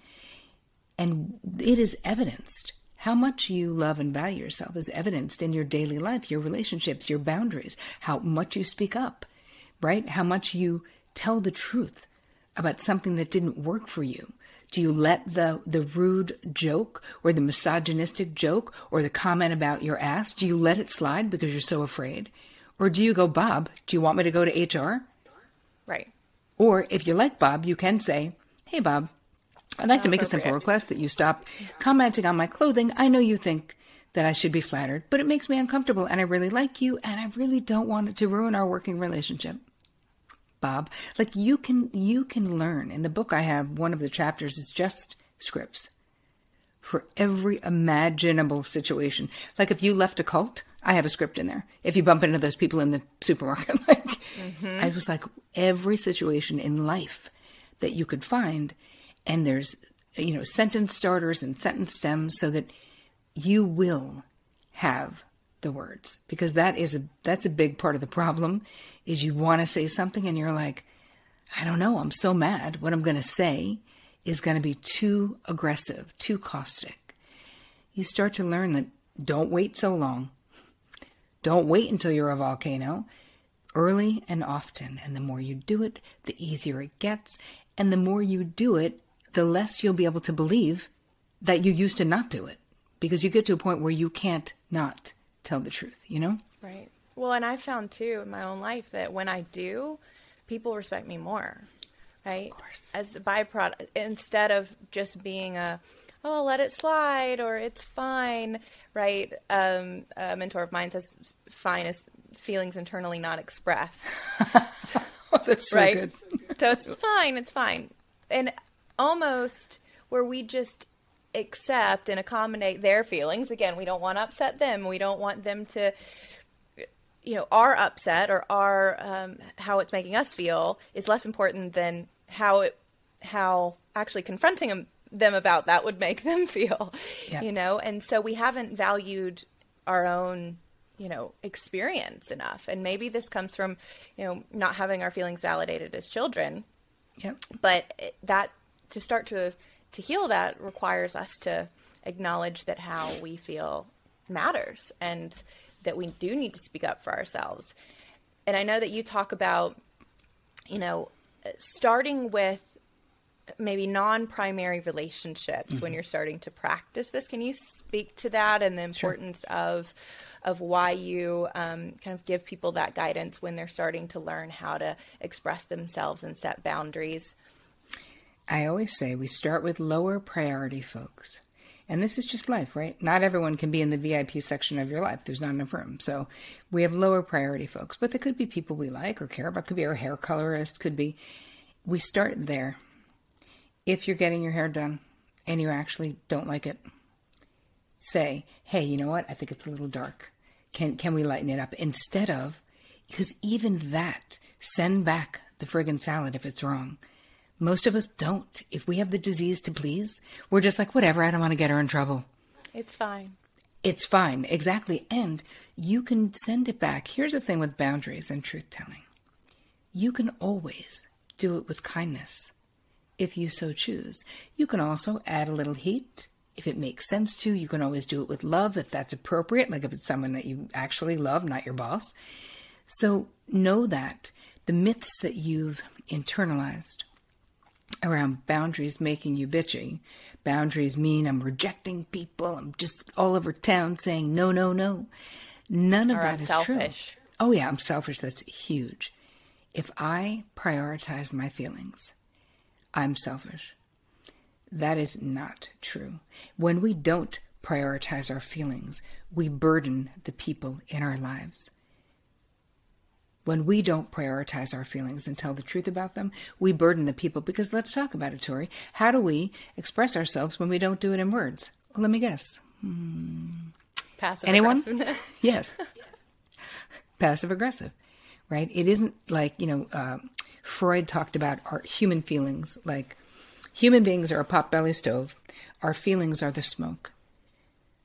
And it is evidenced. How much you love and value yourself is evidenced in your daily life, your relationships, your boundaries, how much you speak up, right? How much you tell the truth about something that didn't work for you. Do you let the, the rude joke or the misogynistic joke or the comment about your ass, do you let it slide because you're so afraid? Or do you go, Bob, do you want me to go to H R? Right. Or if you like Bob, you can say, hey, Bob, I'd like to make a simple request that you stop commenting on my clothing. I know you think that I should be flattered, but it makes me uncomfortable and I really like you and I really don't want it to ruin our working relationship. Bob, like you can, you can learn. In the book I have, one of the chapters is just scripts for every imaginable situation. Like if you left a cult, I have a script in there. If you bump into those people in the supermarket, like mm-hmm. I was like every situation in life that you could find. And there's, you know, sentence starters and sentence stems so that you will have the words, because that is a, that's a big part of the problem is you want to say something and you're like, I don't know. I'm so mad. What I'm going to say is going to be too aggressive, too caustic. You start to learn that don't wait so long. Don't wait until you're a volcano, early and often. And the more you do it, the easier it gets. And the more you do it, the less you'll be able to believe that you used to not do it, because you get to a point where you can't not tell the truth, you know? Right. Well, and I found too in my own life that when I do, people respect me more, right? Of course. As a byproduct, instead of just being a, oh, let it slide or it's fine, right? Um, a mentor of mine says, fine is feelings internally not expressed. So, oh, that's so right? good. So it's fine. It's fine. And almost where we just accept and accommodate their feelings. Again, we don't want to upset them. We don't want them to, you know, our upset or our, um, how it's making us feel is less important than how it, how actually confronting them, them about that would make them feel, yeah. you know? And so we haven't valued our own, you know, experience enough. And maybe this comes from, you know, not having our feelings validated as children, yep. but that to start to, to heal that requires us to acknowledge that how we feel matters and that we do need to speak up for ourselves. And I know that you talk about, you know, starting with maybe non-primary relationships mm-hmm. when you're starting to practice this. Can you speak to that and the importance sure. of of why you um, kind of give people that guidance when they're starting to learn how to express themselves and set boundaries? I always say we start with lower priority folks. And this is just life, right? Not everyone can be in the V I P section of your life. There's not enough room. So we have lower priority folks, but there could be people we like or care about. Could be our hair colorist, could be. We start there. If you're getting your hair done and you actually don't like it, say, hey, you know what? I think it's a little dark. Can can we lighten it up? Instead of, because even that, send back the friggin' salad if it's wrong. Most of us don't. If we have the disease to please, we're just like, whatever, I don't want to get her in trouble. It's fine. It's fine. Exactly. And you can send it back. Here's the thing with boundaries and truth telling. You can always do it with kindness if you so choose. You can also add a little heat if it makes sense to. You can always do it with love if that's appropriate, like if it's someone that you actually love, not your boss. So know that the myths that you've internalized around boundaries making you bitchy. Boundaries mean I'm rejecting people. I'm just all over town saying no, no, no. None of that is true. Oh yeah, I'm selfish. That's huge. If I prioritize my feelings, I'm selfish. That is not true. When we don't prioritize our feelings, we burden the people in our lives. When we don't prioritize our feelings and tell the truth about them, we burden the people. Because let's talk about it, Tori. How do we express ourselves when we don't do it in words? Well, let me guess. Hmm. Passive Anyone? Aggressiveness. Yes. Yes. Passive aggressive, right? It isn't like, you know, uh, Freud talked about our human feelings. Like human beings are a potbelly stove. Our feelings are the smoke.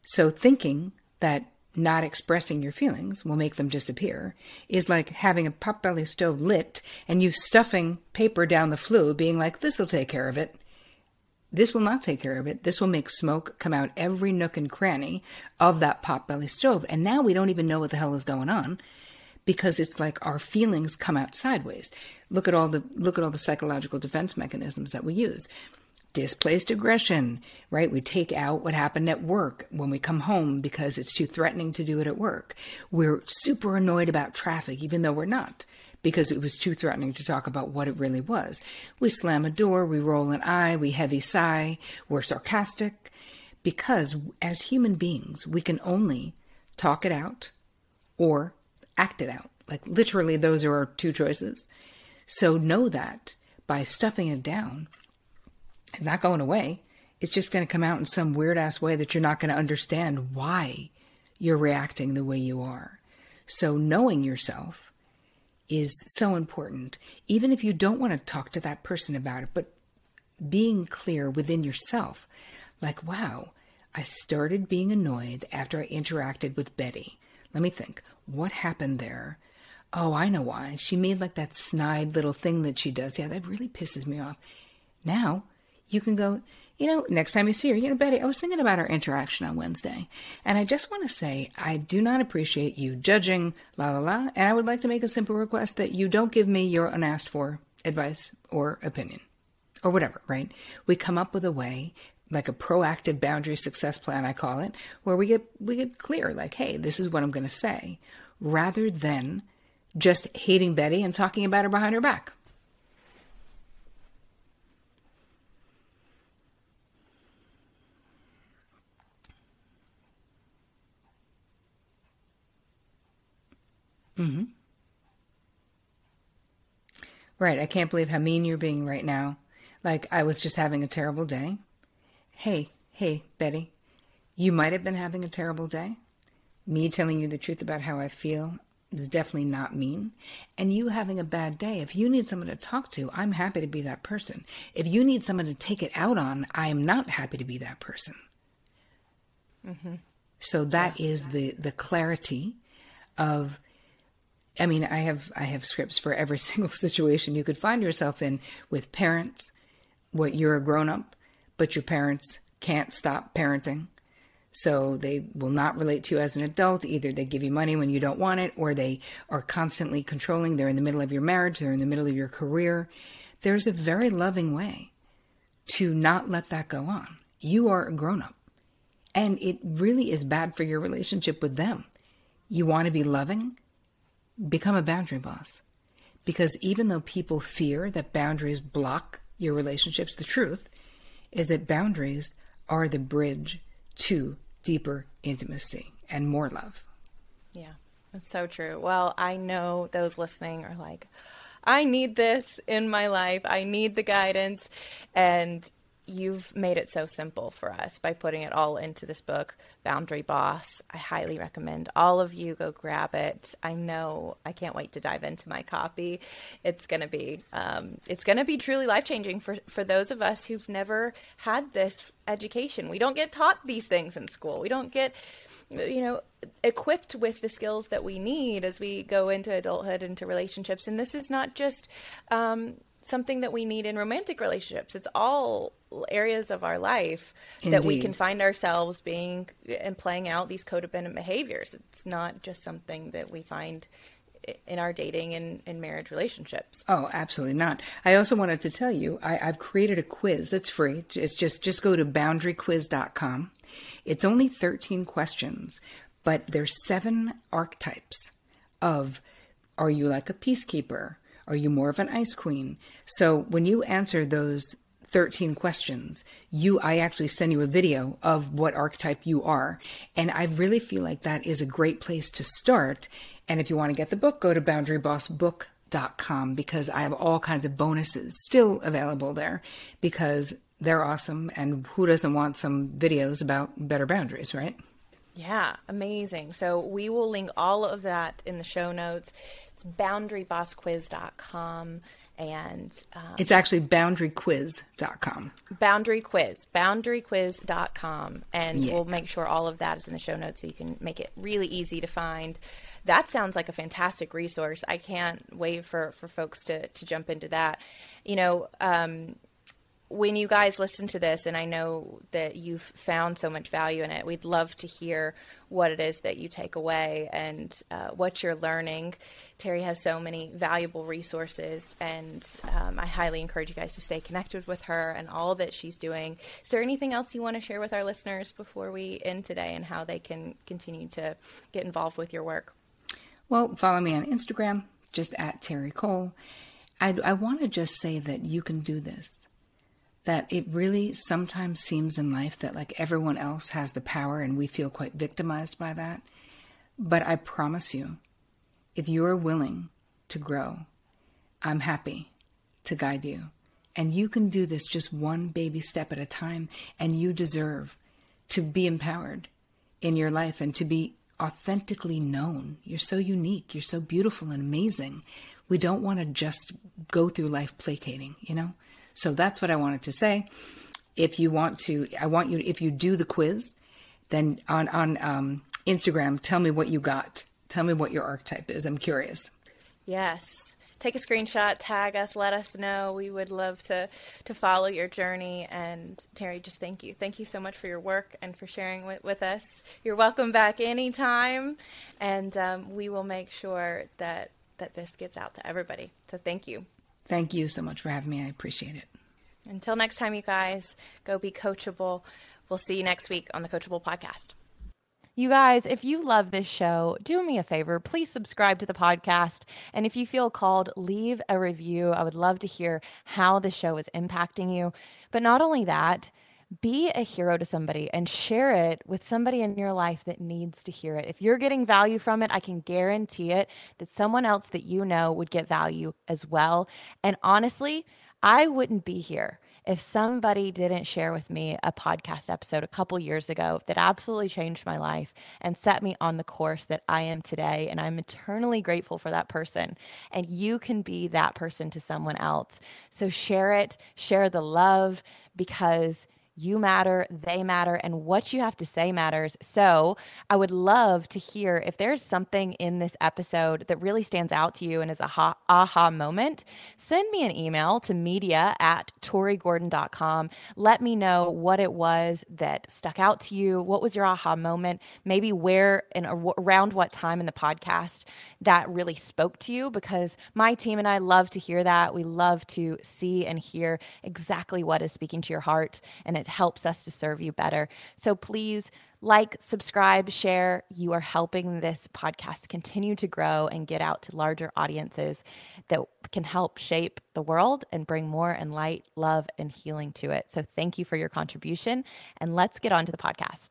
So thinking that not expressing your feelings will make them disappear is like having a potbelly stove lit and you stuffing paper down the flue, being like, this will take care of it. This will not take care of it. This will make smoke come out every nook and cranny of that potbelly stove. And now we don't even know what the hell is going on, because it's like our feelings come out sideways. Look at all the, look at all the psychological defense mechanisms that we use. Displaced aggression, right? We take out what happened at work when we come home because it's too threatening to do it at work. We're super annoyed about traffic, even though we're not, because it was too threatening to talk about what it really was. We slam a door, we roll an eye, we heavy sigh, we're sarcastic, because as human beings, we can only talk it out or act it out. Like literally, those are our two choices. So know that by stuffing it down, it's not going away. It's just going to come out in some weird ass way that you're not going to understand why you're reacting the way you are. So knowing yourself is so important. Even if you don't want to talk to that person about it, but being clear within yourself, like, wow, I started being annoyed after I interacted with Betty. Let me think, what happened there? Oh, I know why. She made like that snide little thing that she does. Yeah, that really pisses me off. Now, you can go, you know, next time you see her, you know, Betty, I was thinking about our interaction on Wednesday, and I just want to say, I do not appreciate you judging, la, la, la, and I would like to make a simple request that you don't give me your unasked for advice or opinion or whatever, right? We come up with a way, like a proactive boundary success plan, I call it, where we get, we get clear, like, hey, this is what I'm going to say, rather than just hating Betty and talking about her behind her back. Mm-hmm. Right. I can't believe how mean you're being right now. Like, I was just having a terrible day. Hey, hey, Betty, you might have been having a terrible day. Me telling you the truth about how I feel is definitely not mean. And you having a bad day, if you need someone to talk to, I'm happy to be that person. If you need someone to take it out on, I am not happy to be that person. Mm-hmm. So that yeah. is the, the clarity of... I mean, I have I have scripts for every single situation you could find yourself in with parents, what you're a grown-up, but your parents can't stop parenting. So they will not relate to you as an adult. Either they give you money when you don't want it, or they are constantly controlling. They're in the middle of your marriage. They're in the middle of your career. There's a very loving way to not let that go on. You are a grown-up, and it really is bad for your relationship with them. You want to be loving? Become a boundary boss, because even though people fear that boundaries block your relationships, the truth is that boundaries are the bridge to deeper intimacy and more love. Yeah, that's so true. Well, I know those listening are like, I need this in my life. I need the guidance. And you've made it so simple for us by putting it all into this book, Boundary Boss. I highly recommend all of you go grab it. I know I can't wait to dive into my copy. It's going to be um, it's going to be truly life-changing for, for those of us who've never had this education. We don't get taught these things in school. We don't get, you know, equipped with the skills that we need as we go into adulthood, into relationships. And this is not just um, something that we need in romantic relationships. It's all areas of our life Indeed. That we can find ourselves being and playing out these codependent behaviors. It's not just something that we find in our dating and, and marriage relationships. Oh, absolutely not. I also wanted to tell you, I, I've created a quiz that's free. It's just, just go to boundary quiz dot com. It's only thirteen questions, but there's seven archetypes of, are you like a peacekeeper? Are you more of an ice queen? So when you answer those thirteen questions. You, I actually send you a video of what archetype you are. And I really feel like that is a great place to start. And if you want to get the book, go to boundary boss book dot com because I have all kinds of bonuses still available there because they're awesome. And who doesn't want some videos about better boundaries, right? Yeah, amazing. So we will link all of that in the show notes. It's boundary boss quiz dot com. And um, it's actually boundary quiz dot com. Boundary Quiz, boundary quiz dot com. And yeah. We'll make sure all of that is in the show notes so you can make it really easy to find. That sounds like a fantastic resource. I can't wait for, for folks to, to jump into that. You know, um, when you guys listen to this, and I know that you've found so much value in it, we'd love to hear what it is that you take away and uh, what you're learning. Terri has so many valuable resources, and um, I highly encourage you guys to stay connected with her and all that she's doing. Is there anything else you want to share with our listeners before we end today and how they can continue to get involved with your work? Well, follow me on Instagram, just at Terri Cole. I, I want to just say that you can do this. That it really sometimes seems in life that like everyone else has the power and we feel quite victimized by that. But I promise you, if you are willing to grow, I'm happy to guide you. And you can do this just one baby step at a time, and you deserve to be empowered in your life and to be authentically known. You're so unique. You're so beautiful and amazing. We don't want to just go through life placating, you know? So that's what I wanted to say. If you want to, I want you, if you do the quiz, then on, on um, Instagram, tell me what you got. Tell me what your archetype is. I'm curious. Yes. Take a screenshot, tag us, let us know. We would love to, to follow your journey. And Terri, just thank you. Thank you so much for your work and for sharing with, with us. You're welcome back anytime. And um, we will make sure that, that this gets out to everybody. So thank you. Thank you so much for having me. I appreciate it. Until next time, you guys, go be coachable. We'll see you next week on the Coachable Podcast. You guys, if you love this show, do me a favor, please subscribe to the podcast. And if you feel called, leave a review. I would love to hear how the show is impacting you. But not only that, be a hero to somebody and share it with somebody in your life that needs to hear it. If you're getting value from it, I can guarantee it that someone else that you know would get value as well. And honestly, I wouldn't be here if somebody didn't share with me a podcast episode a couple years ago that absolutely changed my life and set me on the course that I am today. And I'm eternally grateful for that person. And you can be that person to someone else. So share it, share the love, because you matter, they matter, and what you have to say matters. So I would love to hear if there's something in this episode that really stands out to you and is a ha- aha moment. Send me an email to media at tori gordon dot com. Let me know what it was that stuck out to you. What was your aha moment? Maybe where and around what time in the podcast that really spoke to you, because my team and I love to hear that. We love to see and hear exactly what is speaking to your heart, and it helps us to serve you better. So please like, subscribe, share. You are helping this podcast continue to grow and get out to larger audiences that can help shape the world and bring more and light, love, and healing to it. So thank you for your contribution, and let's get on to the podcast.